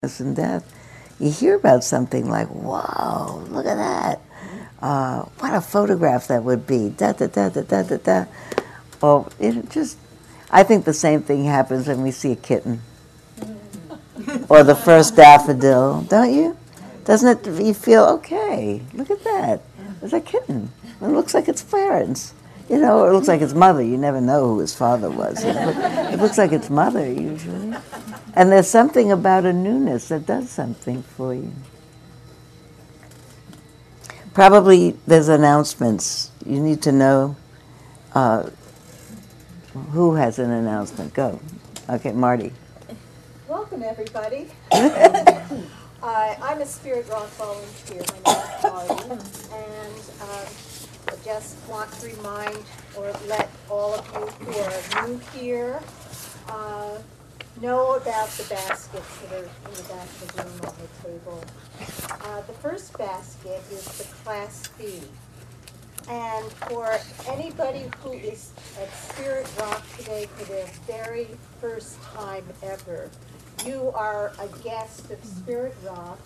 And death, you hear about something like, "Whoa, look at that! What a photograph that would be!" Da da da da da da da. Oh, it just—I think the same thing happens when we see a kitten or the first daffodil, don't you? Doesn't it? You feel okay. Look at that! It's a kitten. It looks like its parents. You know, or it looks like its mother. You never know who its father was. It looks like its mother usually. And there's something about a newness that does something for you. Probably there's announcements. You need to know who has an announcement. Go. Okay, Marty. Welcome, everybody. I'm a Spirit Rock volunteer. My name is Marty. And I just want to remind or let all of you who are new here know about the baskets that are in the back of the room on the table. The first basket is the Class B. And for anybody who is at Spirit Rock today for their very first time ever, you are a guest of Spirit Rock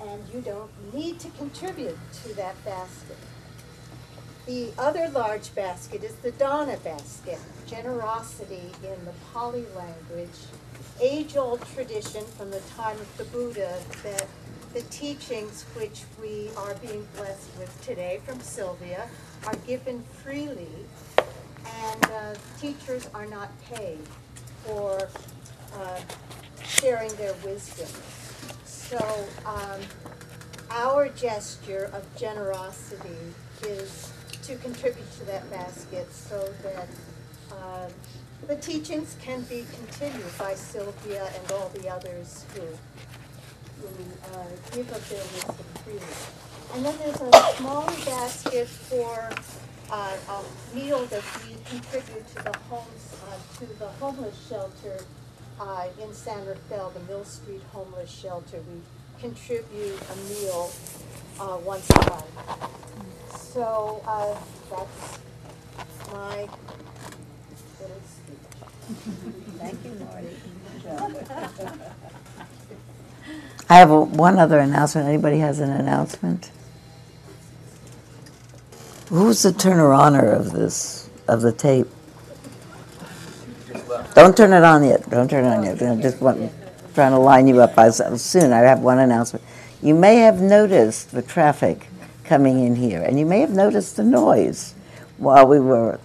and you don't need to contribute to that basket. The other large basket is the Donna basket, generosity in the Pali language, age-old tradition from the time of the Buddha that the teachings which we are being blessed with today from Sylvia are given freely and teachers are not paid for sharing their wisdom. So our gesture of generosity is to contribute to that basket so that the teachings can be continued by Sylvia and all the others who give up their wisdom freely. And then there's a smaller basket for a meal that we contribute to the homeless shelter in San Rafael, the Mill Street homeless shelter. We contribute a meal once a month. So that's my little speech. Thank you, Marty. I have one other announcement. Anybody has an announcement? Who's the turner-oner of the tape? Don't turn it on yet. Don't turn it on yet. I'm just trying to line you up. Soon I have one announcement. You may have noticed the traffic coming in here, and you may have noticed the noise while we were.